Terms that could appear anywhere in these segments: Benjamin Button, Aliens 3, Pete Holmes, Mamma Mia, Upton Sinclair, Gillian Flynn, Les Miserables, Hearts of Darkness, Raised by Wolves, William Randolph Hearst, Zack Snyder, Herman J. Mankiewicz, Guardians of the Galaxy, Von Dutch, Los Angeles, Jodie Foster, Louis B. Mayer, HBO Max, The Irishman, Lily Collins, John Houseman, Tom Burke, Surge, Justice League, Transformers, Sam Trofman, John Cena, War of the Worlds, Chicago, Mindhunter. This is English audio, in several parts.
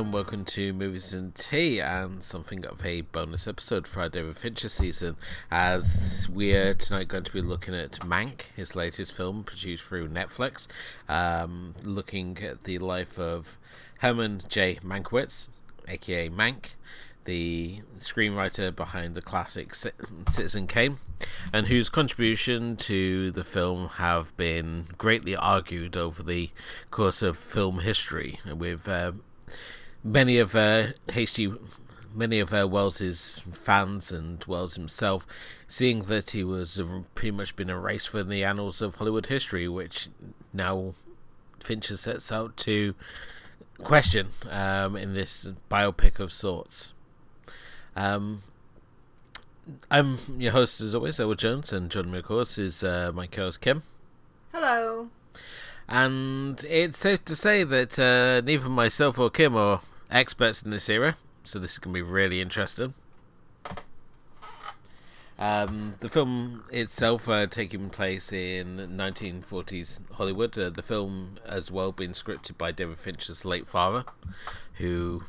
and welcome to Movies and Tea, and something of a bonus episode for our David Fincher season, as we're tonight going to be looking at Mank, his latest film produced through Netflix, looking at the life of Herman J. Mankiewicz, aka Mank, the screenwriter behind the classic Citizen Kane, and whose contribution to the film have been greatly argued over the course of film history, with many of Wells's fans and Wells himself seeing that he was pretty much been erased from the annals of Hollywood history, which now Fincher sets out to question in this biopic of sorts. I'm your host, as always, Edward Jones, and joining me, of course, is my co-host, Kim. Hello. And it's safe to say that neither myself or Kim are experts in this era, so this is going to be really interesting. The film itself taking place in 1940s Hollywood. The film as well being scripted by David Fincher's late father, who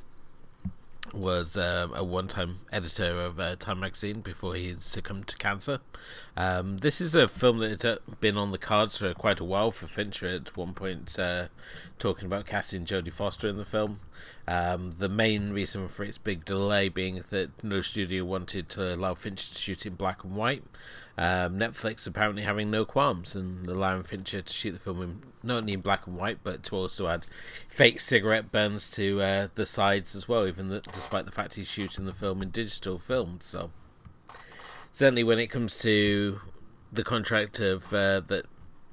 was a one-time editor of Time magazine before he succumbed to cancer. This is a film that had been on the cards for quite a while for Fincher, at one point talking about casting Jodie Foster in the film. The main reason for its big delay being that no studio wanted to allow Fincher to shoot in black and white, Netflix apparently having no qualms and allowing Fincher to shoot the film in, not only in black and white, but to also add fake cigarette burns to the sides as well, despite the fact he's shooting the film in digital film. So certainly when it comes to the contract of that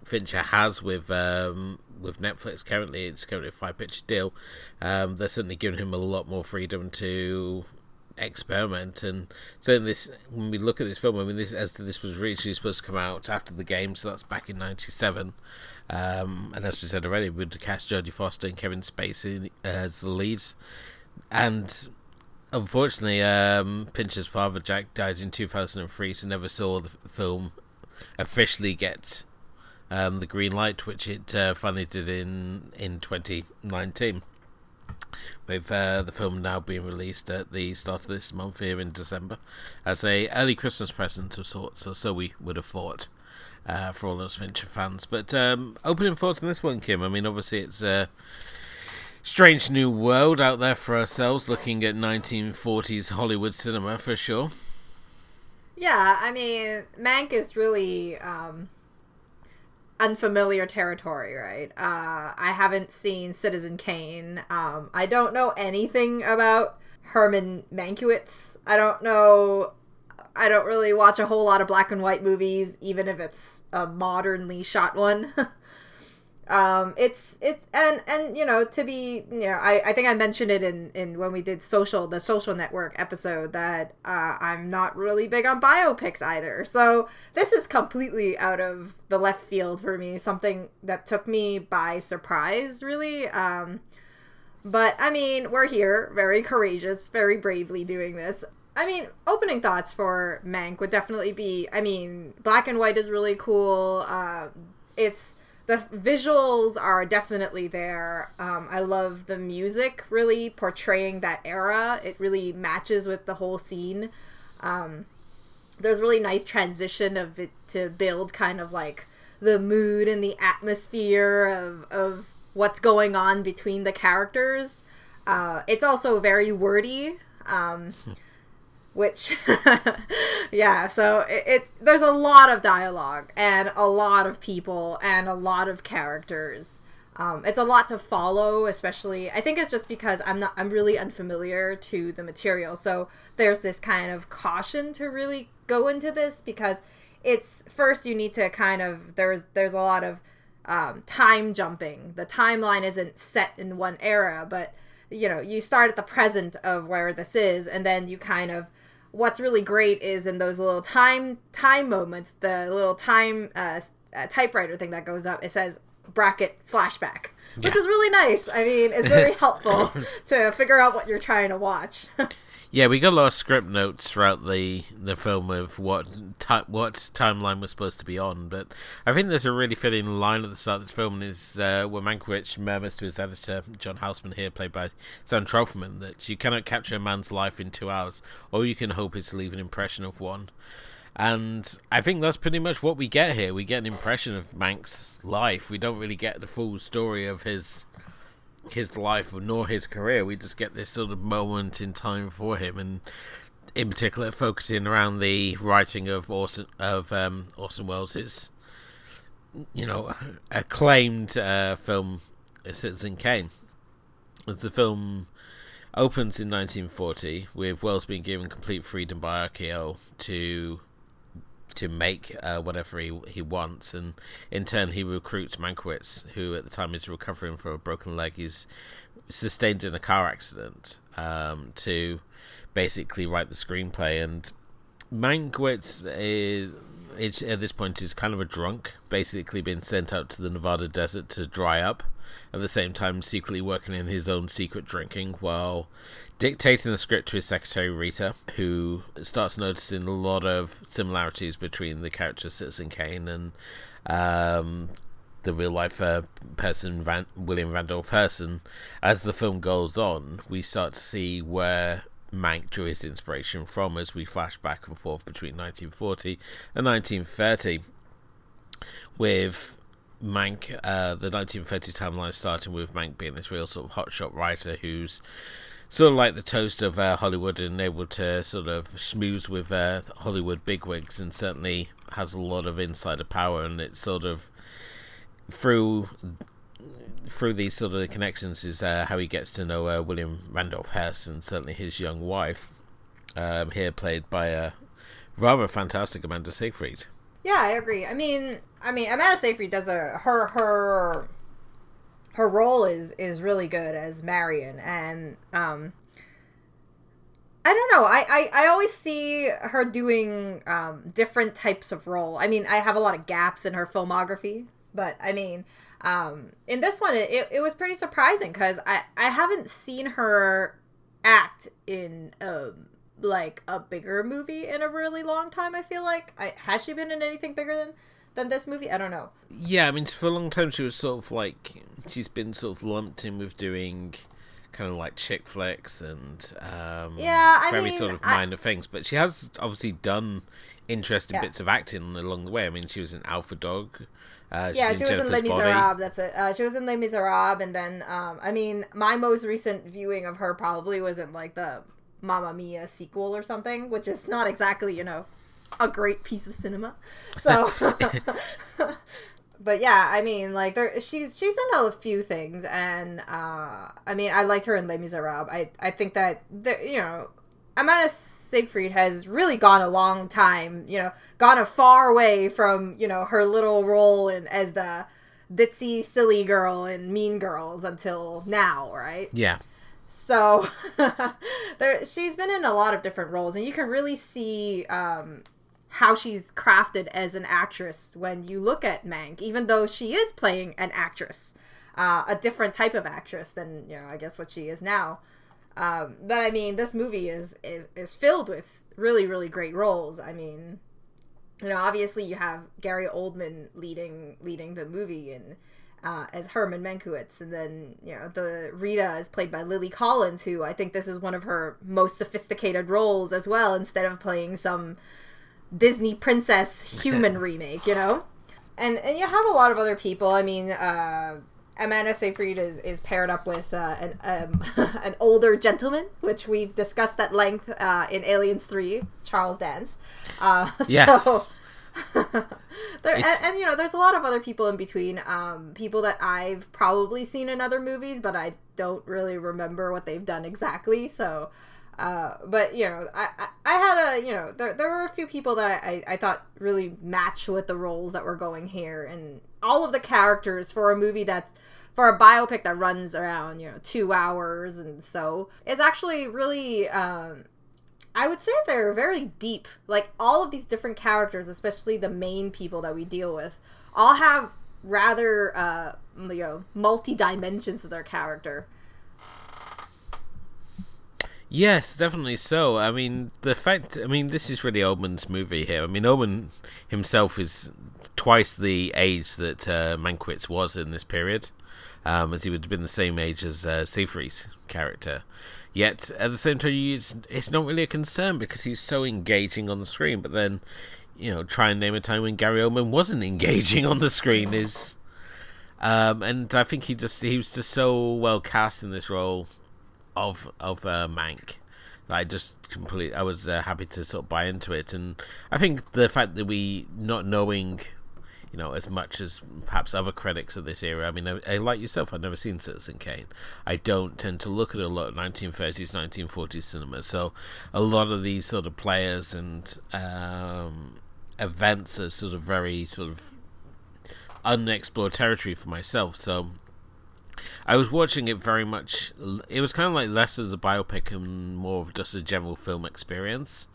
Fincher has with Netflix currently, it's currently a 5-picture deal. They're certainly giving him a lot more freedom to experiment, and so this, when we look at this film, I mean, this was originally supposed to come out after the game, so that's back in 1997. And as we said already, we'd cast Jodie Foster and Kevin Spacey as the leads, and unfortunately, Fincher's father Jack died in 2003, so never saw the film officially get the green light, which it finally did in 2019. With the film now being released at the start of this month here in December as a early Christmas present of sorts, or so we would have thought, for all those Fincher fans. But opening thoughts on this one, Kim. I mean, obviously it's a strange new world out there for ourselves, looking at 1940s Hollywood cinema for sure. Yeah, I mean, Mank is really unfamiliar territory, right? I haven't seen Citizen Kane. I don't know anything about Herman Mankiewicz. I don't really watch a whole lot of black and white movies, even if it's a modernly shot one. I think I mentioned it in when we did the Social Network episode that I'm not really big on biopics either. So this is completely out of the left field for me, something that took me by surprise, really. But I mean, we're here, very courageous, very bravely doing this. I mean, opening thoughts for Mank would definitely be, I mean, black and white is really cool. The visuals are definitely there. I love the music, really portraying that era. It really matches with the whole scene. There's really nice transition of it to build kind of like the mood and the atmosphere of what's going on between the characters. It's also very wordy. Which, yeah, so there's a lot of dialogue and a lot of people and a lot of characters. It's a lot to follow, especially, I think it's just because I'm really unfamiliar to the material. So there's this kind of caution to really go into this, because it's, first you need to kind of, there's a lot of time jumping. The timeline isn't set in one era, but, you know, you start at the present of where this is, and then you kind of, what's really great is in those little time moments, the little time typewriter thing that goes up, it says bracket flashback, which is really nice. I mean, it's very helpful to figure out what you're trying to watch. Yeah, we got a lot of script notes throughout the film of what timeline we're supposed to be on, but I think there's a really fitting line at the start of this film is where Mankiewicz murmurs to his editor, John Houseman here, played by Sam Trofman, that you cannot capture a man's life in 2 hours. All you can hope is to leave an impression of one. And I think that's pretty much what we get here. We get an impression of Mank's life. We don't really get the full story of his life nor his career. We just get this sort of moment in time for him, and in particular focusing around the writing of Orson Welles' acclaimed film Citizen Kane. As the film opens in 1940 with Welles being given complete freedom by RKO to make whatever he wants, and in turn he recruits Mankiewicz, who at the time is recovering from a broken leg he's sustained in a car accident, to basically write the screenplay. And Mankiewicz is at this point is kind of a drunk, basically being sent out to the Nevada desert to dry up, at the same time secretly working in his own secret drinking while dictating the script to his secretary Rita, who starts noticing a lot of similarities between the character Citizen Kane and the real life person William Randolph Hearst. And as the film goes on, we start to see where Mank drew his inspiration from as we flash back and forth between 1940 and 1930, with Mank, the 1930 timeline starting with Mank being this real sort of hotshot writer who's sort of like the toast of Hollywood and able to sort of schmooze with Hollywood bigwigs, and certainly has a lot of insider power. And it's sort of through these sort of connections is how he gets to know William Randolph Hearst, and certainly his young wife, here played by a rather fantastic Amanda Seyfried. Yeah, I agree. I mean, Amanda Seyfried does her role is really good as Marion, and I don't know. I always see her doing different types of role. I mean, I have a lot of gaps in her filmography, but I mean, in this one, it was pretty surprising because I haven't seen her act in a bigger movie in a really long time. I feel like has she been in anything bigger than this movie? I don't know. Yeah, I mean, for a long time she was sort of like, she's been sort of lumped in with doing kind of like chick flicks and minor things, but she has obviously done interesting bits of acting along the way. I mean, she was in Alpha Dog. She was in Les Miserables. That's it. She was in Les Miserables, and then my most recent viewing of her probably was in like the Mamma Mia sequel or something, which is not exactly a great piece of cinema, so but yeah, I mean, like, there she's done a few things, and I mean, I liked her in Les Miserables. I think that Amanda Seyfried has really gone a long time, gone a far way from her little role in as the ditzy silly girl in Mean Girls until now, right? Yeah. So she's been in a lot of different roles, and you can really see how she's crafted as an actress when you look at Mank, even though she is playing an actress, a different type of actress than, I guess what she is now. But I mean, this movie is filled with really, really great roles. I mean, obviously you have Gary Oldman leading the movie and as Herman Mankiewicz, and then the Rita is played by Lily Collins, who I think this is one of her most sophisticated roles as well, instead of playing some Disney princess human remake, and you have a lot of other people. I mean, Amanda Seyfried is paired up with an older gentleman, which we've discussed at length in Aliens 3, Charles Dance. Yes. So there's a lot of other people in between, people that I've probably seen in other movies, but I don't really remember what they've done exactly. So, but I had there were a few people that I thought really matched with the roles that were going here, and all of the characters for a movie for a biopic that runs around 2 hours, and so it's actually really, I would say they're very deep. Like, all of these different characters, especially the main people that we deal with, all have rather, multi dimensions of their character. Yes, definitely so. I mean, this is really Oldman's movie here. I mean, Oldman himself is twice the age that Mankiewicz was in this period, as he would have been the same age as Seyfried's character. Yet, at the same time, it's not really a concern because he's so engaging on the screen. But then, try and name a time when Gary Oldman wasn't engaging on the screen is... and I think he was just so well cast in this role of Mank that I was happy to sort of buy into it. And I think the fact that we not knowing, as much as perhaps other critics of this era, I mean, I, like yourself, I've never seen Citizen Kane. I don't tend to look at a lot of 1930s, 1940s cinema. So a lot of these sort of players and events are sort of very sort of unexplored territory for myself, so I was watching it very much. It was kind of like less as a biopic and more of just a general film experience,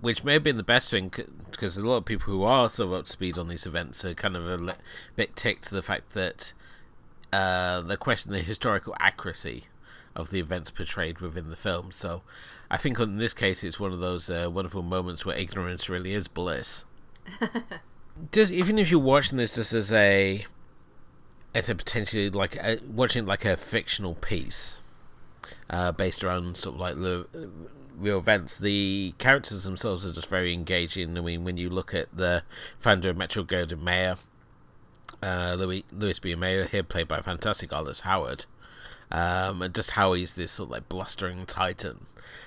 which may have been the best thing, because a lot of people who are sort of up to speed on these events are kind of a bit ticked to the fact that they question the historical accuracy of the events portrayed within the film. So I think in this case it's one of those wonderful moments where ignorance really is bliss. Just even if you're watching this just as a potentially like watching like a fictional piece based around sort of like real events, the characters themselves are just very engaging. I mean, when you look at the founder of Metro-Goldwyn Mayer, Louis B. Mayer, here played by fantastic Arliss Howard, and just how he's this sort of like blustering titan,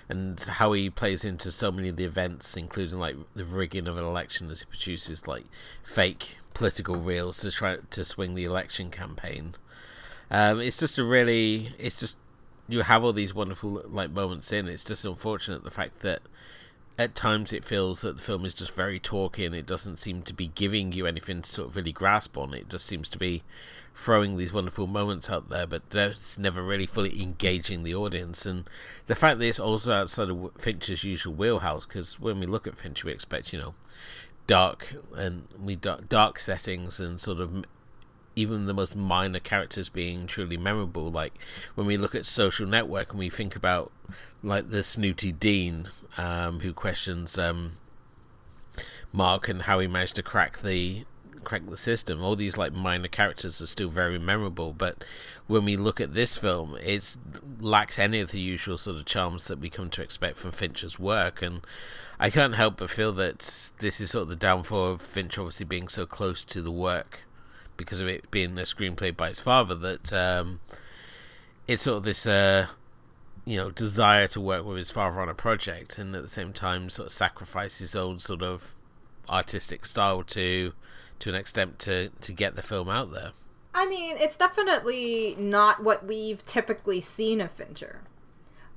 and how he plays into so many of the events, including like the rigging of an election, as he produces like fake political reels to try to swing the election campaign. You have all these wonderful like moments in. It's just unfortunate the fact that at times it feels that the film is just very talky, and it doesn't seem to be giving you anything to sort of really grasp on. It just seems to be throwing these wonderful moments out there, but that's never really fully engaging the audience. And the fact that it's also outside of Fincher's usual wheelhouse, because when we look at Fincher, we expect, dark settings and sort of even the most minor characters being truly memorable. Like when we look at Social Network and we think about like the snooty dean who questions Mark and how he managed to crack the system, all these like minor characters are still very memorable. But when we look at this film, it lacks any of the usual sort of charms that we come to expect from Fincher's work. And I can't help but feel that this is sort of the downfall of Fincher obviously being so close to the work, because of it being a screenplay by his father, that it's sort of this desire to work with his father on a project, and at the same time sort of sacrifice his own sort of artistic style to an extent to get the film out there. I mean, it's definitely not what we've typically seen of Fincher.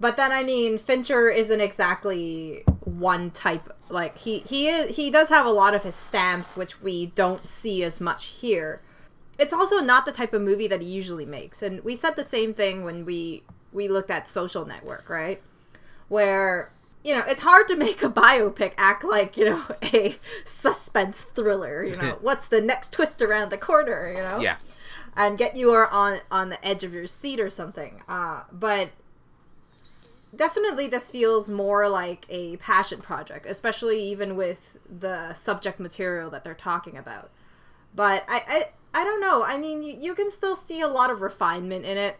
But then, I mean, Fincher isn't exactly one type. Like, he does have a lot of his stamps, which we don't see as much here. It's also not the type of movie that he usually makes. And we said the same thing when we looked at Social Network, right? Where, it's hard to make a biopic act like, a suspense thriller. What's the next twist around the corner, Yeah. And get you on the edge of your seat or something. But... definitely this feels more like a passion project, especially even with the subject material that they're talking about. But I don't know. I mean, you can still see a lot of refinement in it.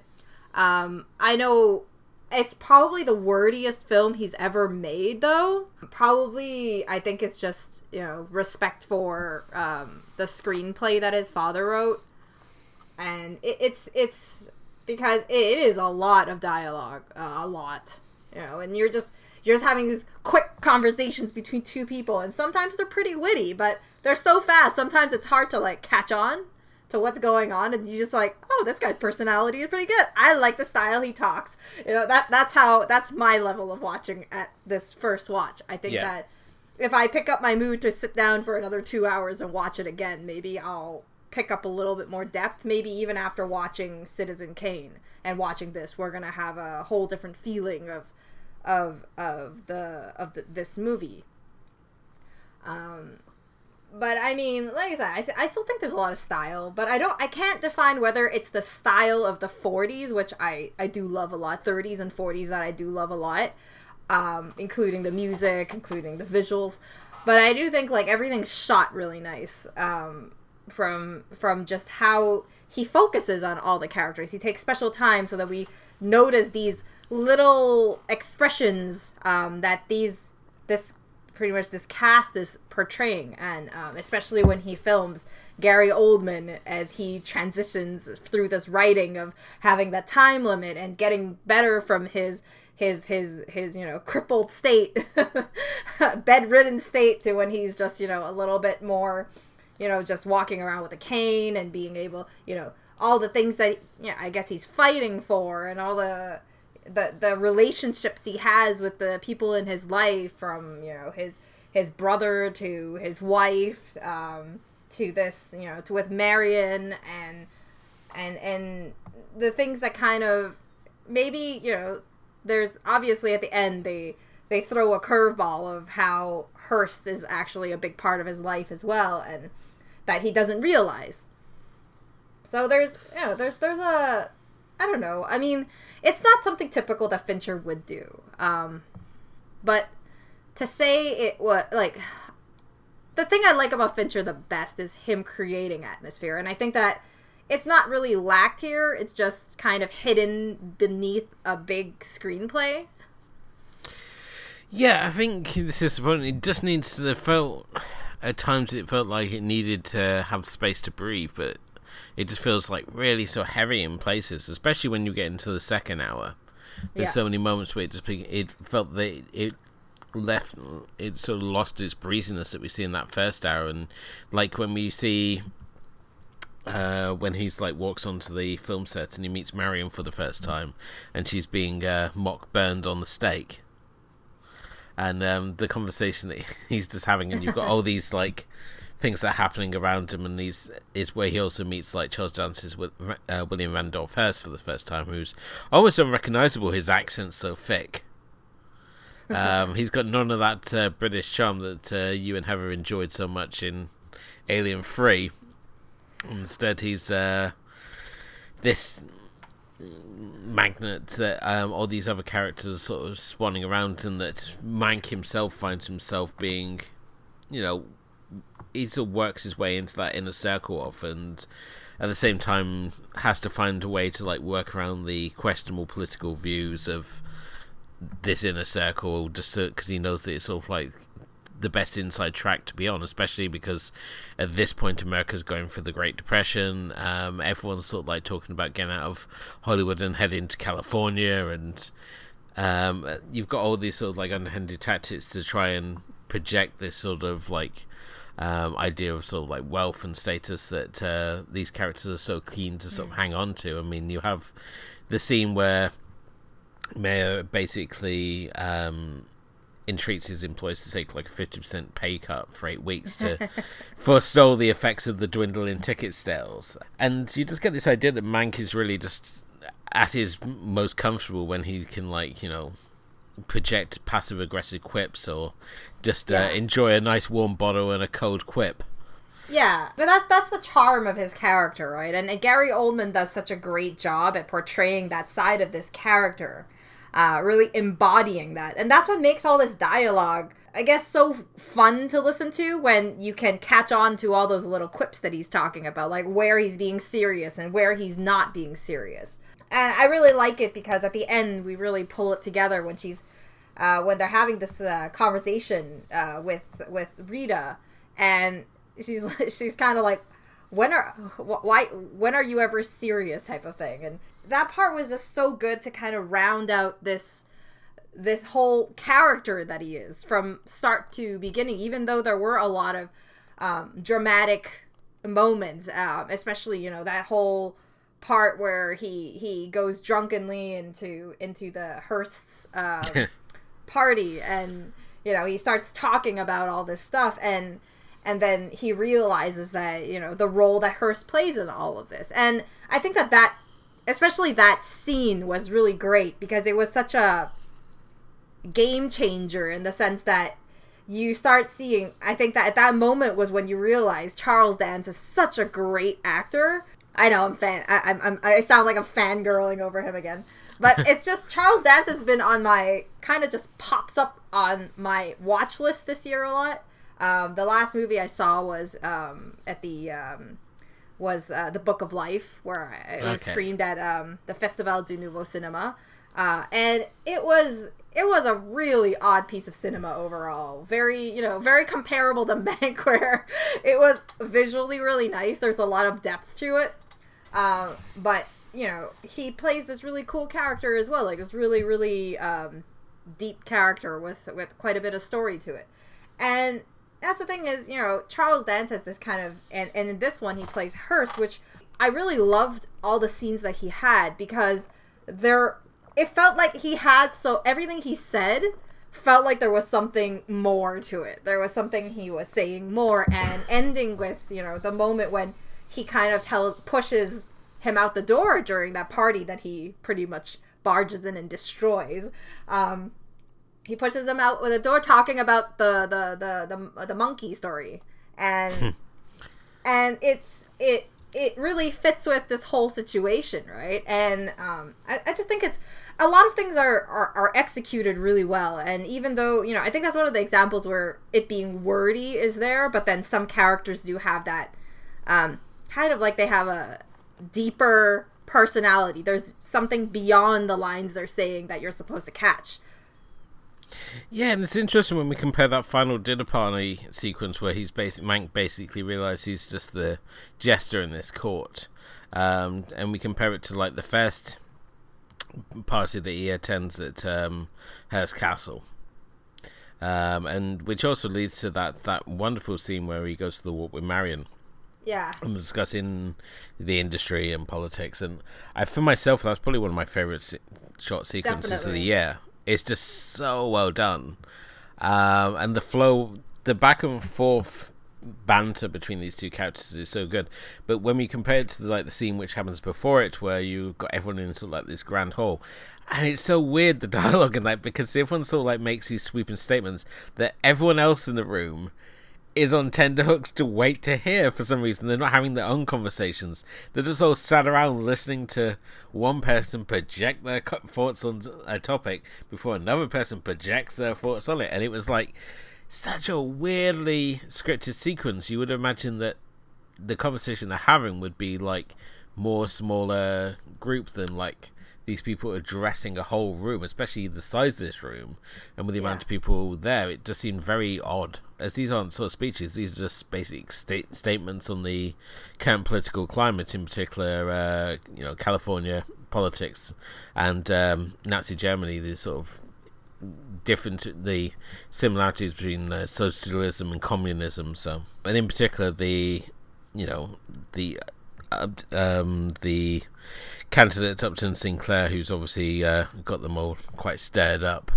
I know it's probably the wordiest film he's ever made, though. Probably, I think it's just, respect for the screenplay that his father wrote. And it's because it is a lot of dialogue, a lot. And you're just having these quick conversations between two people, and sometimes they're pretty witty, but they're so fast, sometimes it's hard to, like, catch on to what's going on, and you just like, oh, this guy's personality is pretty good. I like the style he talks. That's my level of watching at this first watch. I think that if I pick up my mood to sit down for another 2 hours and watch it again, maybe I'll pick up a little bit more depth. Maybe even after watching Citizen Kane and watching this, we're gonna have a whole different feeling of this movie. But I mean, like I said, I still think there's a lot of style, but I can't define whether it's the style of the 40s, which I do love a lot, 30s and 40s that I do love a lot, including the music, including the visuals. But I do think, like, everything's shot really nice, from just how he focuses on all the characters. He takes special time so that we notice these little expressions that this cast is portraying, and especially when he films Gary Oldman as he transitions through this writing of having that time limit and getting better from his crippled state, bedridden state, to when he's just a little bit more just walking around with a cane and being able, all the things that I guess he's fighting for, and all the relationships he has with the people in his life, from his brother to his wife, to this to with Marion, and the things that kind of maybe there's obviously at the end they throw a curveball of how Hearst is actually a big part of his life as well, and that he doesn't realize. So there's a, I don't know. I mean, it's not something typical that Fincher would do. But to say it was, like, the thing I like about Fincher the best is him creating atmosphere. And I think that it's not really lacked here. It's just kind of hidden beneath a big screenplay. Yeah, I think this is the point. It just needs to felt, at times it felt like it needed to have space to breathe, but it just feels like really so heavy in places, especially when you get into the second hour. There's so many moments where it felt that it left, it sort of lost its breeziness that we see in that first hour. And like when we see when he's like walks onto the film set and he meets Marion for the first time, and she's being mock burned on the stake, and the conversation that he's just having, and you've got all these like things that are happening around him, and these is where he also meets like Charles Dance's with William Randolph Hearst for the first time, who's almost unrecognisable. His accent's so thick. He's got none of that British charm that you and Heather enjoyed so much in Alien 3. Instead, he's this magnet that all these other characters sort of swanning around, and that Mank himself finds himself being, he sort of works his way into that inner circle of, and at the same time has to find a way to like work around the questionable political views of this inner circle, just because he knows that it's sort of like the best inside track to be on, especially because at this point America's going through the Great Depression. Everyone's sort of like talking about getting out of Hollywood and heading to California, and you've got all these sort of like underhanded tactics to try and project this sort of like idea of sort of like wealth and status that these characters are so keen to sort of hang on to. I mean, you have the scene where Mayer basically entreats his employees to take like a 50% pay cut for 8 weeks to forestall the effects of the dwindling ticket sales. And you just get this idea that Mank is really just at his most comfortable when he can like, project passive aggressive quips, or just enjoy a nice warm bottle and a cold quip. Yeah, but that's the charm of his character, right? And Gary Oldman does such a great job at portraying that side of this character, really embodying that. And that's what makes all this dialogue, I guess, so fun to listen to, when you can catch on to all those little quips that he's talking about, like where he's being serious and where he's not being serious. And I really like it because at the end we really pull it together when she's, when they're having this conversation with Rita, and she's kind of like, when are you ever serious, type of thing. And that part was just so good to kind of round out this whole character that he is from start to beginning. Even though there were a lot of dramatic moments, especially that whole part where he goes drunkenly into the Hearst's party, and he starts talking about all this stuff, and then he realizes that the role that Hearst plays in all of this. And I think that especially that scene was really great because it was such a game changer, in the sense that you start seeing, I think that at that moment was when you realize Charles Dance is such a great actor. I know I sound like I'm fangirling over him again, but it's just Charles Dance has been on my, kind of just pops up on my watch list this year a lot. The last movie I saw was The Book of Life, where it was screened at the Festival du Nouveau Cinema, and it was a really odd piece of cinema overall. Very comparable to Mankiewicz. It was visually really nice. There's a lot of depth to it, but he plays this really cool character as well, like this really really deep character with quite a bit of story to it, and. That's the thing is, Charles Dance has this kind of... And in this one, he plays Hearst, which I really loved all the scenes that he had because it felt like he had... So everything he said felt like there was something more to it. There was something he was saying more and ending with, the moment when he kind of pushes him out the door during that party that he pretty much barges in and destroys. He pushes him out with a door talking about the monkey story. And it really fits with this whole situation, right? And I just think it's a lot of things are executed really well. And even though, I think that's one of the examples where it being wordy is there, but then some characters do have that kind of like they have a deeper personality. There's something beyond the lines they're saying that you're supposed to catch. Yeah, and it's interesting when we compare that final dinner party sequence where Mank basically realises he's just the jester in this court, and we compare it to like the first party that he attends at Hearst Castle, and which also leads to that wonderful scene where he goes to the walk with Marion. Yeah, and discussing the industry and politics, and for myself that's probably one of my favourite shot sequences Definitely. Of the year. It's just so well done. And the flow, the back and forth banter between these two characters is so good. But when we compare it to the scene which happens before it, where you've got everyone in sort of like this grand hall, and it's so weird, the dialogue in that, because everyone sort of like makes these sweeping statements that everyone else in the room is on tenterhooks to wait to hear for some reason. They're not having their own conversations. They're just all sat around listening to one person project their thoughts on a topic before another person projects their thoughts on it. And it was like such a weirdly scripted sequence. You would imagine that the conversation they're having would be like more smaller group than like these people addressing a whole room, especially the size of this room and with the amount of people there. It just seemed very odd, as these aren't sort of speeches, these are just basic statements on the current political climate, in particular California politics and Nazi Germany, the sort of the similarities between socialism and communism, and in particular the candidate Upton Sinclair, who's obviously got them all quite stirred up,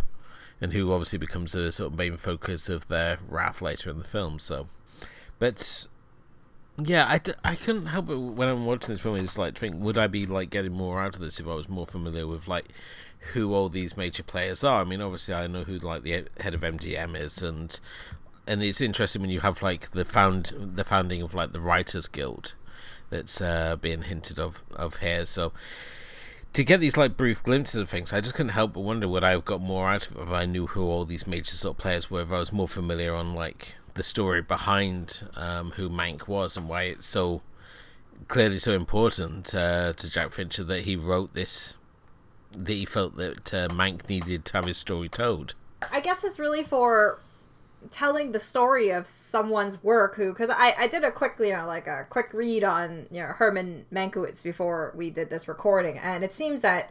and who obviously becomes a sort of main focus of their wrath later in the film. I couldn't help it when I'm watching this film. It's like, think, would I be like getting more out of this if I was more familiar with like who all these major players are? I mean, obviously I know who like the head of MGM is, and it's interesting when you have like the founding of like the Writers Guild. That's being hinted of here. So to get these like brief glimpses of things, I just couldn't help but wonder would I have got more out of it if I knew who all these major sort of players were, if I was more familiar on like the story behind who Mank was and why it's so clearly so important to Jack Fincher that he wrote this, that he felt that Mank needed to have his story told. I guess it's really for telling the story of someone's work because I did a quick, a quick read on, Herman Mankiewicz before we did this recording. And it seems that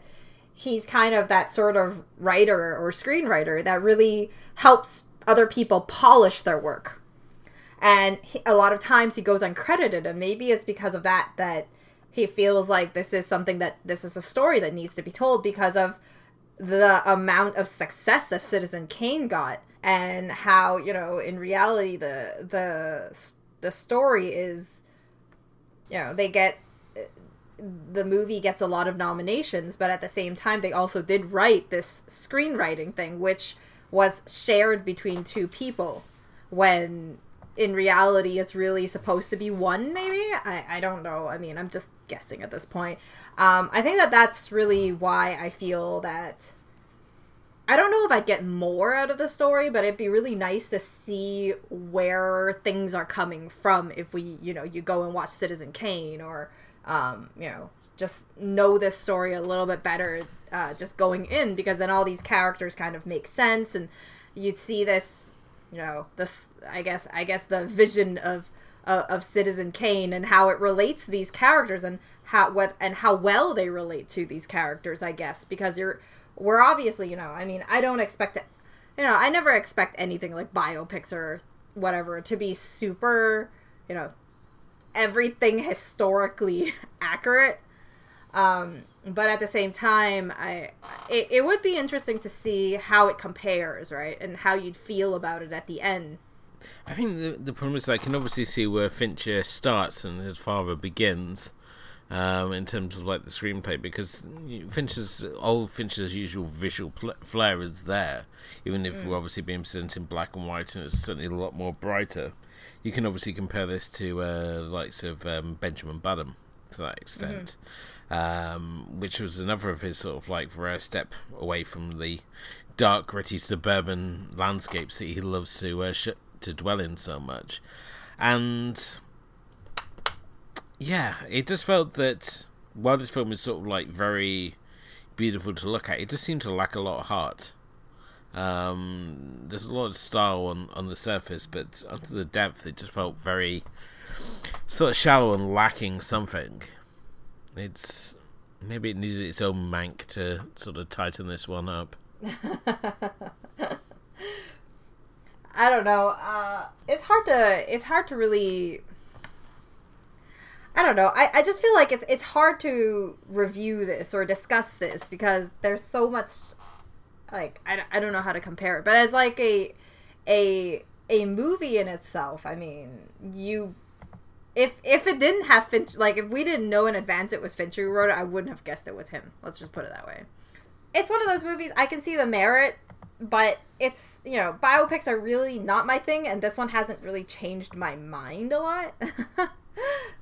he's kind of that sort of writer or screenwriter that really helps other people polish their work. And a lot of times he goes uncredited. And maybe it's because of that he feels like this is a story that needs to be told because of the amount of success that Citizen Kane got. And how, in reality, the story is, the movie gets a lot of nominations, but at the same time, they also did write this screenwriting thing, which was shared between two people when in reality it's really supposed to be one, maybe? I don't know. I mean, I'm just guessing at this point. I think that that's really why I feel that... I don't know if I'd get more out of the story, but it'd be really nice to see where things are coming from if we, you know, you go and watch Citizen Kane or, you know, just know this story a little bit better just going in, because then all these characters kind of make sense and you'd see this, you know, this, I guess the vision of Citizen Kane and how it relates to these characters and how well they relate to these characters, I guess, because we're obviously, you know, I mean, I don't expect it, you know, I never expect anything like biopics or whatever to be super, you know, everything historically accurate. But at the same time, it would be interesting to see how it compares, right? And how you'd feel about it at the end. I think the problem is I can obviously see where Fincher starts and his father begins. In terms of like the screenplay, because Fincher's usual visual flair is there, even if we're obviously being presented in black and white, and it's certainly a lot more brighter. You can obviously compare this to the likes of Benjamin Button to that extent, which was another of his sort of like rare step away from the dark, gritty suburban landscapes that he loves to dwell in so much, and. Yeah, it just felt that while this film is sort of like very beautiful to look at, it just seemed to lack a lot of heart. There's a lot of style on the surface, but under the depth, it just felt very sort of shallow and lacking something. It's maybe it needed its own mank to sort of tighten this one up. I don't know. It's hard to really. I don't know. I just feel like it's hard to review this or discuss this because there's so much, like, I don't know how to compare it. But as, like, a movie in itself, I mean, if it didn't have Fincher, like, if we didn't know in advance it was Fincher who wrote it, I wouldn't have guessed it was him. Let's just put it that way. It's one of those movies, I can see the merit, but it's, you know, biopics are really not my thing, and this one hasn't really changed my mind a lot.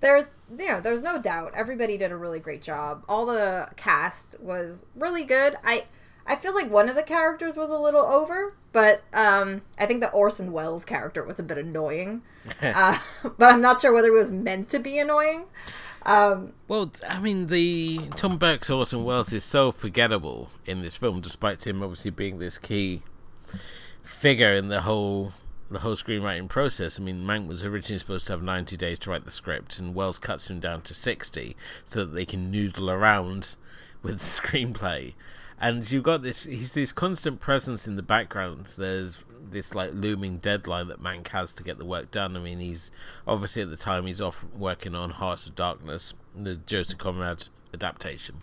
There's no doubt everybody did a really great job. All the cast was really good. I feel like one of the characters was a little over, but I think the Orson Welles character was a bit annoying. But I'm not sure whether it was meant to be annoying. Well, I mean, the Tom Burke's Orson Welles is so forgettable in this film, despite him obviously being this key figure in the whole screenwriting process. I mean, Mank was originally supposed to have 90 days to write the script, and Wells cuts him down to 60 so that they can noodle around with the screenplay. And you've got he's this constant presence in the background. There's this like looming deadline that Mank has to get the work done. I mean, he's obviously at the time he's off working on Hearts of Darkness, the Joseph Conrad adaptation.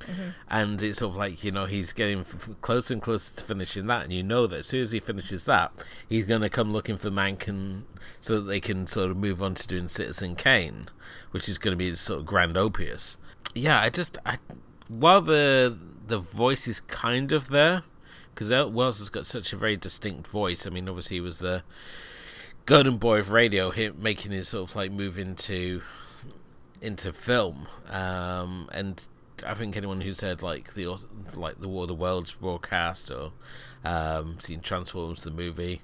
Mm-hmm. And it's sort of like, you know, he's getting closer and closer to finishing that, and you know that as soon as he finishes that, he's going to come looking for Mank so that they can sort of move on to doing Citizen Kane, which is going to be his sort of grand opus. Yeah, while the voice is kind of there, because Wells has got such a very distinct voice. I mean, obviously he was the golden boy of radio, him making his sort of like move into film, and I think anyone who's heard like the War of the Worlds broadcast or seen Transformers the movie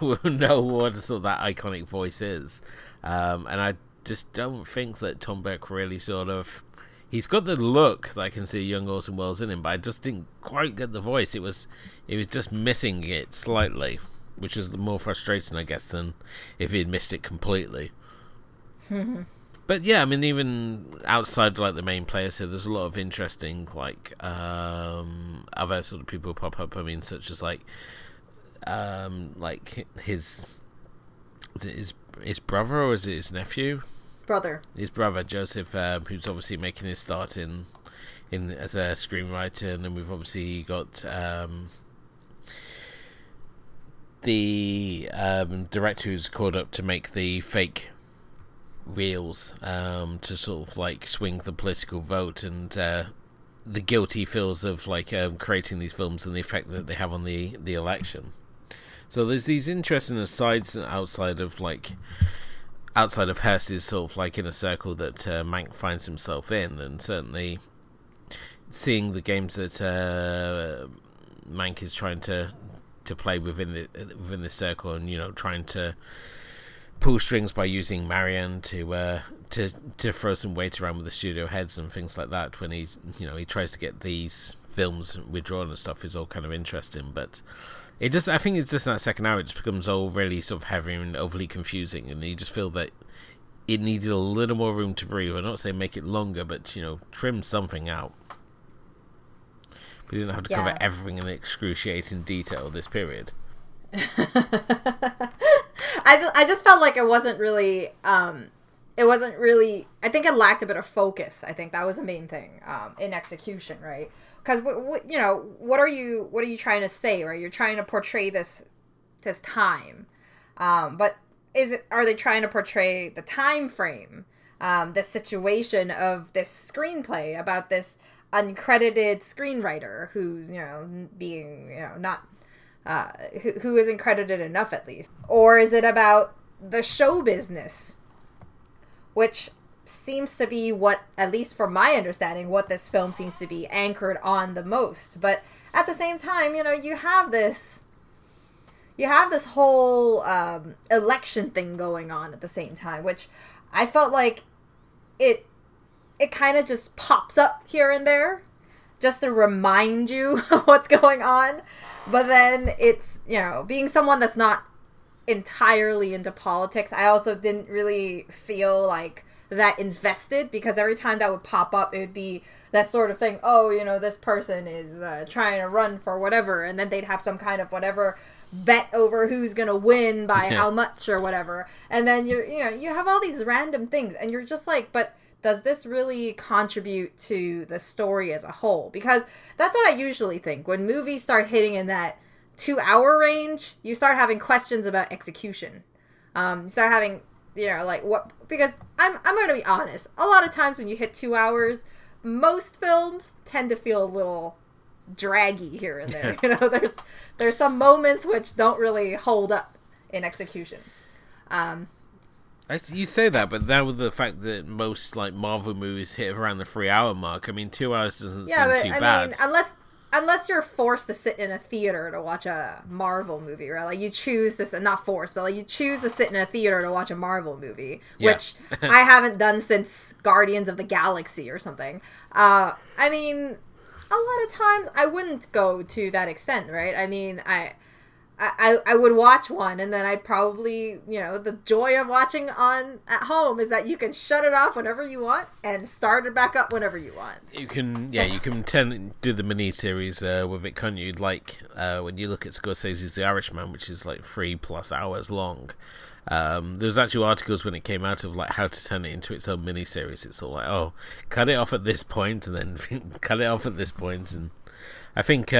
will know what sort of that iconic voice is, and I just don't think that Tom Burke really sort of, he's got the look that I can see young Orson Welles in him, but I just didn't quite get the voice. It was just missing it slightly, which is more frustrating, I guess, than if he'd missed it completely. But yeah, I mean, even outside like the main players here, there's a lot of interesting like other sort of people pop up. I mean, such as like his brother, or is it his nephew? Brother. His brother Joseph, who's obviously making his start in as a screenwriter, and then we've obviously got the director who's called up to make the fake reels to sort of like swing the political vote, and the guilt he feels of like creating these films and the effect that they have on the election. So there's these interesting asides outside of Hearst is sort of like in a circle that Mank finds himself in, and certainly seeing the games that Mank is trying to play within the circle, and trying to pull strings by using Marianne to throw some weight around with the studio heads and things like that. When he tries to get these films withdrawn and stuff, is all kind of interesting, but I think it's just that second hour it just becomes all really sort of heavy and overly confusing, and you just feel that it needed a little more room to breathe. I'm not saying make it longer, but trim something out. We didn't have to cover everything in excruciating detail this period. I just felt like it wasn't really. I think it lacked a bit of focus. I think that was the main thing in execution, right? Because what are you trying to say, right? You're trying to portray this time, but are they trying to portray the time frame, the situation of this screenplay about this uncredited screenwriter who's being not who isn't credited enough, at least? Or is it about the show business, which seems to be what, at least from my understanding, what this film seems to be anchored on the most. But at the same time, you have this whole election thing going on at the same time, which I felt like it kind of just pops up here and there just to remind you of what's going on. But then it's, being someone that's not entirely into politics, I also didn't really feel like that invested, because every time that would pop up, it would be that sort of thing. Oh, this person is trying to run for whatever. And then they'd have some kind of whatever bet over who's going to win by how much or whatever. And then you have all these random things, and you're just like, but does this really contribute to the story as a whole? Because that's what I usually think. When movies start hitting in that 2-hour range, you start having questions about execution. You start having, because I'm going to be honest. A lot of times when you hit 2 hours, most films tend to feel a little draggy here and there. There's some moments which don't really hold up in execution. You say that, but that with the fact that most like Marvel movies hit around the 3-hour mark. I mean, 2 hours doesn't seem too bad. Yeah, unless you're forced to sit in a theater to watch a Marvel movie, right? Like you choose this, and not forced, but like you choose to sit in a theater to watch a Marvel movie, which I haven't done since Guardians of the Galaxy or something. I mean, a lot of times I wouldn't go to that extent, right? I mean, I would watch one, and then I'd probably, the joy of watching on at home is that you can shut it off whenever you want and start it back up whenever you want. You can do the mini-series with it, can't you? Like, when you look at Scorsese's The Irishman, which is like 3+ hours long, there was actually articles when it came out of like how to turn it into its own mini-series. It's all like, oh, cut it off at this point, and then cut it off at this point, and I think...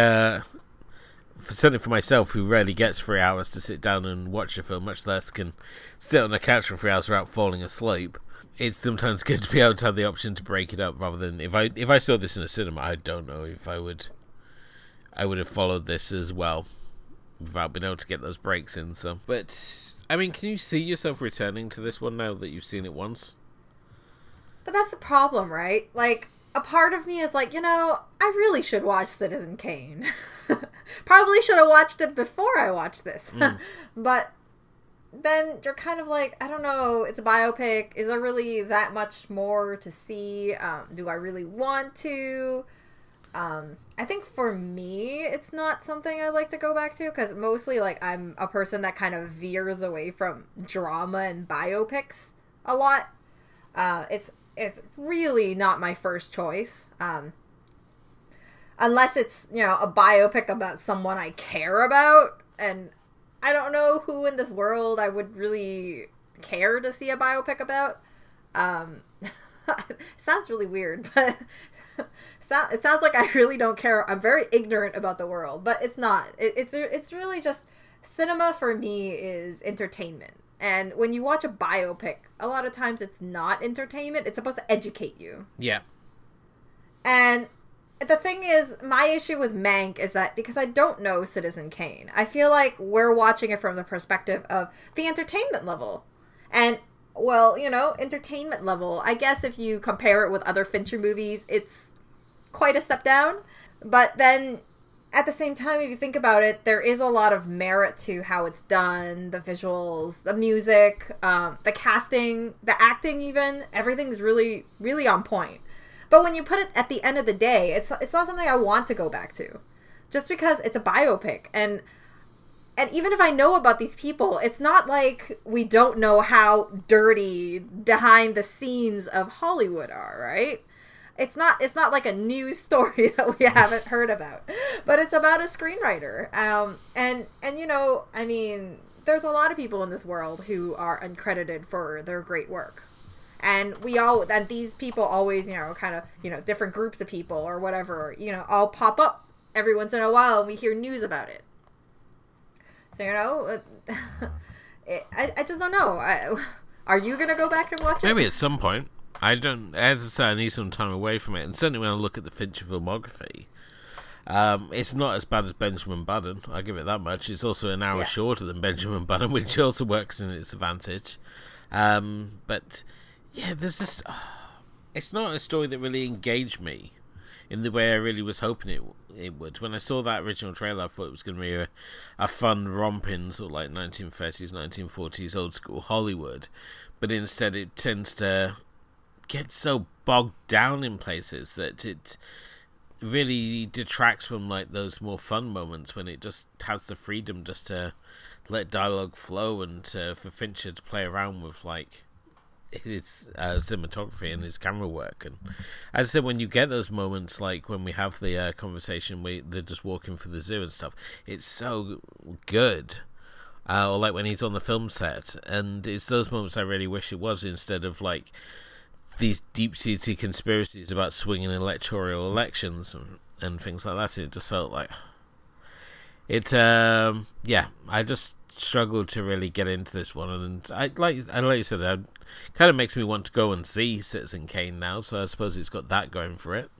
Certainly for myself, who rarely gets 3 hours to sit down and watch a film, much less can sit on a couch for 3 hours without falling asleep, it's sometimes good to be able to have the option to break it up, rather than if I saw this in a cinema, I don't know if I would have followed this as well without being able to get those breaks in. So, but I mean, can you see yourself returning to this one now that you've seen it once? But that's the problem, right? Like, a part of me is like, I really should watch Citizen Kane. Probably should have watched it before I watched this. But then you're kind of like, I don't know, it's a biopic. Is there really that much more to see? Do I really want to? I think for me, it's not something I like to go back to, because mostly like I'm a person that kind of veers away from drama and biopics a lot. It's really not my first choice. Unless it's, a biopic about someone I care about. And I don't know who in this world I would really care to see a biopic about. Sounds really weird, but it sounds like I really don't care. I'm very ignorant about the world, but it's not. It's really just, cinema for me is entertainment. And when you watch a biopic, a lot of times it's not entertainment. It's supposed to educate you. Yeah. And the thing is, my issue with Mank is that because I don't know Citizen Kane, I feel like we're watching it from the perspective of the entertainment level. And, well, you know, entertainment level, I guess if you compare it with other Fincher movies, it's quite a step down. But then at the same time, if you think about it, there is a lot of merit to how it's done, the visuals, the music, the casting, the acting even. Everything's really, really on point. But when you put it at the end of the day, it's not something I want to go back to. Just because it's a biopic. And even if I know about these people, it's not like we don't know how dirty behind the scenes of Hollywood are, right? It's not like a news story that we haven't heard about. But it's about a screenwriter. And you know, I mean, there's a lot of people in this world who are uncredited for their great work. And these people always, you know, kind of, you know, different groups of people or whatever, you know, all pop up every once in a while and we hear news about it. So, you know, I just don't know. Are you going to go back and watch it? Maybe at some point. I don't, as I say, I need some time away from it. And certainly when I look at the Fincher filmography, it's not as bad as Benjamin Button. I'll give it that much. It's also an hour shorter than Benjamin Button, which also works in its advantage. But... yeah, there's just... it's not a story that really engaged me in the way I really was hoping it would. When I saw that original trailer, I thought it was going to be a fun romping sort of like 1930s, 1940s old school Hollywood. But instead it tends to get so bogged down in places that it really detracts from like those more fun moments when it just has the freedom just to let dialogue flow and for Fincher to play around with like his cinematography and his camera work. And as I said, when you get those moments like when we have the conversation they're just walking through the zoo and stuff, it's so good, or like when he's on the film set. And it's those moments I really wish it was, instead of like these deep-seated conspiracies about swinging electoral elections and things like that. It just felt like it. I just struggled to really get into this one, and I like you said, it kind of makes me want to go and see Citizen Kane now, so I suppose it's got that going for it.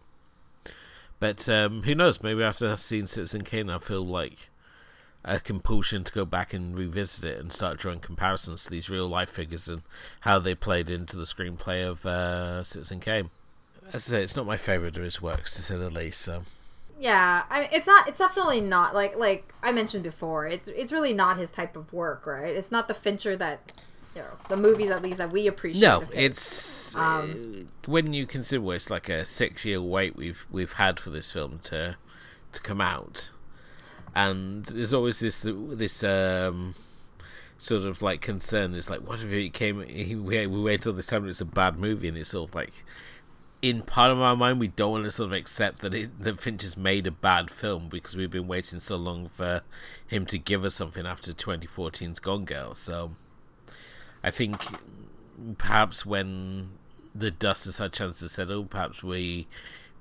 But who knows, maybe after I've seen Citizen Kane I feel like a compulsion to go back and revisit it and start drawing comparisons to these real life figures and how they played into the screenplay of Citizen Kane. As I say, it's not my favourite of his works, to say the least, so... yeah, I mean, it's definitely not like I mentioned before. It's really not his type of work, right? It's not the Fincher that, you know, the movies at least that we appreciate. No, it's when you consider what it's like a 6-year wait we've had for this film to come out, and there's always this sort of like concern. It's like, what if we wait till this time and it's a bad movie? And it's sort of like, in part of our mind, we don't want to sort of accept that Fincher's made a bad film because we've been waiting so long for him to give us something after 2014's Gone Girl. So I think perhaps when the dust has had a chance to settle, perhaps we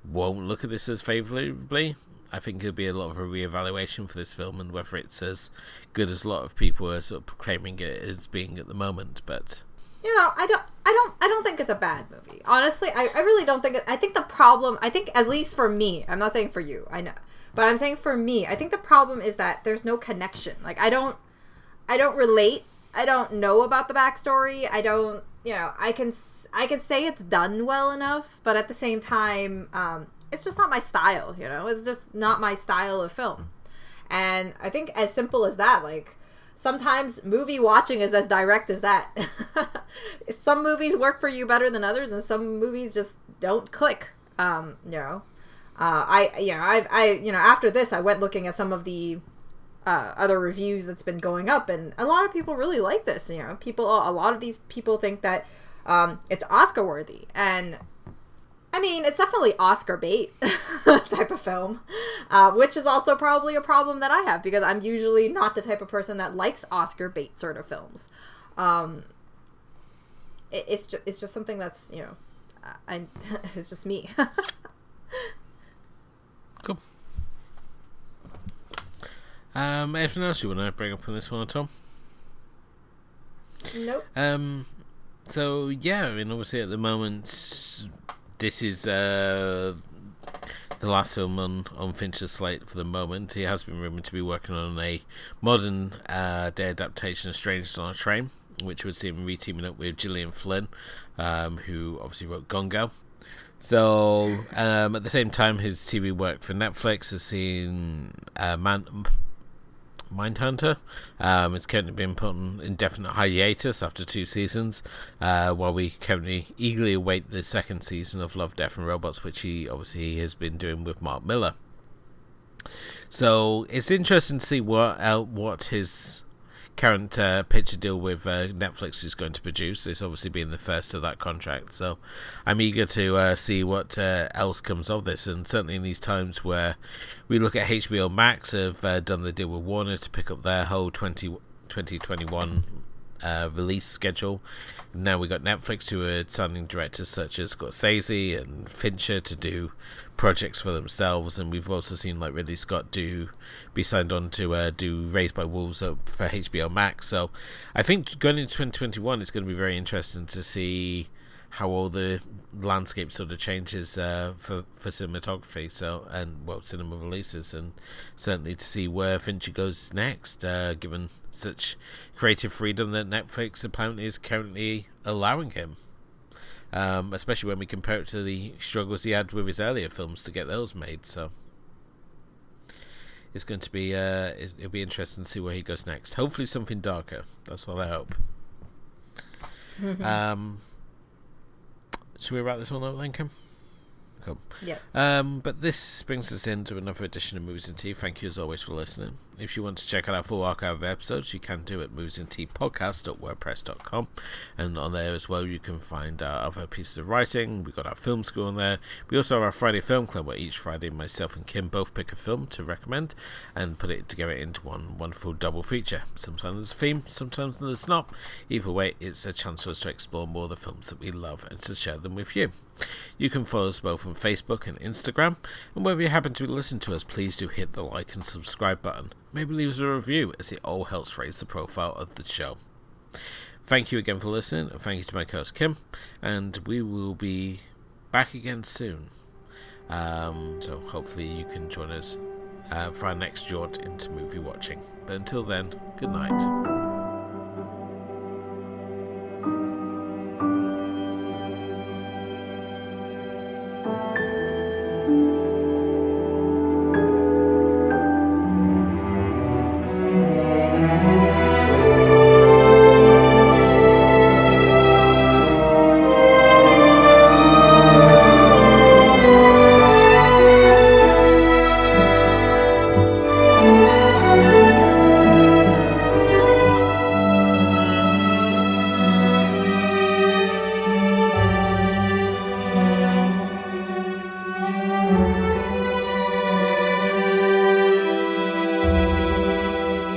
won't look at this as favourably. I think there'll be a lot of a re-evaluation for this film and whether it's as good as a lot of people are sort of proclaiming it as being at the moment. But... you know, I don't think it's a bad movie. Honestly, I really don't think it. I think the problem, at least for me, I'm not saying for you, I know, but I'm saying for me, I think the problem is that there's no connection. Like, I don't relate. I don't know about the backstory. I don't, you know, I can say it's done well enough, but at the same time, it's just not my style, you know? It's just not my style of film. And I think as simple as that, like, sometimes movie watching is as direct as that. Some movies work for you better than others, and some movies just don't click. After this, I went looking at some of the other reviews that's been going up, and a lot of people really like this. You know, a lot of these people think that it's Oscar worthy, and I mean, it's definitely Oscar bait type of film, which is also probably a problem that I have because I'm usually not the type of person that likes Oscar bait sort of films. It's just something that's, you know, it's just me. Cool. Anything else you want to bring up on this one at all? Nope. So yeah, I mean, obviously at the moment, this is the last film on Fincher's slate for the moment. He has been rumoured to be working on a modern day adaptation of Strangers on a Train, which would see him re-teaming up with Gillian Flynn, who obviously wrote Gone Girl. So, at the same time, his TV work for Netflix has seen Mindhunter. It's currently been put on indefinite hiatus after 2 seasons, while we currently eagerly await the 2nd season of Love, Death and Robots, which he obviously has been doing with Mark Millar. So, it's interesting to see what his current picture deal with Netflix is going to produce. It's obviously been the first of that contract, so I'm eager to see what else comes of this. And certainly in these times where we look at HBO Max, have done the deal with Warner to pick up their whole 2021 release schedule. Now we got Netflix, who are signing directors such as Scorsese and Fincher to do projects for themselves, and we've also seen like Ridley Scott be signed on to do Raised by Wolves for HBO Max. So I think going into 2021, it's going to be very interesting to see how all the landscape sort of changes for cinematography, cinema releases, and certainly to see where Fincher goes next, given such creative freedom that Netflix apparently is currently allowing him. Especially when we compare it to the struggles he had with his earlier films to get those made, so it's going to be it'll be interesting to see where he goes next. Hopefully, something darker. That's all I hope. Mm-hmm. Should we wrap this one up then, Kim? Cool. Yes. But this brings us into another edition of Movies and Tea. Thank you as always for listening. If you want to check out our full archive of episodes, you can do it at moviesandteapodcast.wordpress.com, and on there as well you can find our other pieces of writing. We've got our film school on there. We also have our Friday Film Club, where each Friday myself and Kim both pick a film to recommend and put it together into one wonderful double feature. Sometimes there's a theme, sometimes there's not. Either way, it's a chance for us to explore more of the films that we love and to share them with you. You can follow us both on Facebook and Instagram, and wherever you happen to listen to us, please do hit the like and subscribe button. Maybe leave us a review, as it all helps raise the profile of the show. Thank you again for listening, and thank you to my co-host Kim, and we will be back again soon. So hopefully you can join us for our next jaunt into movie watching. But until then, good night.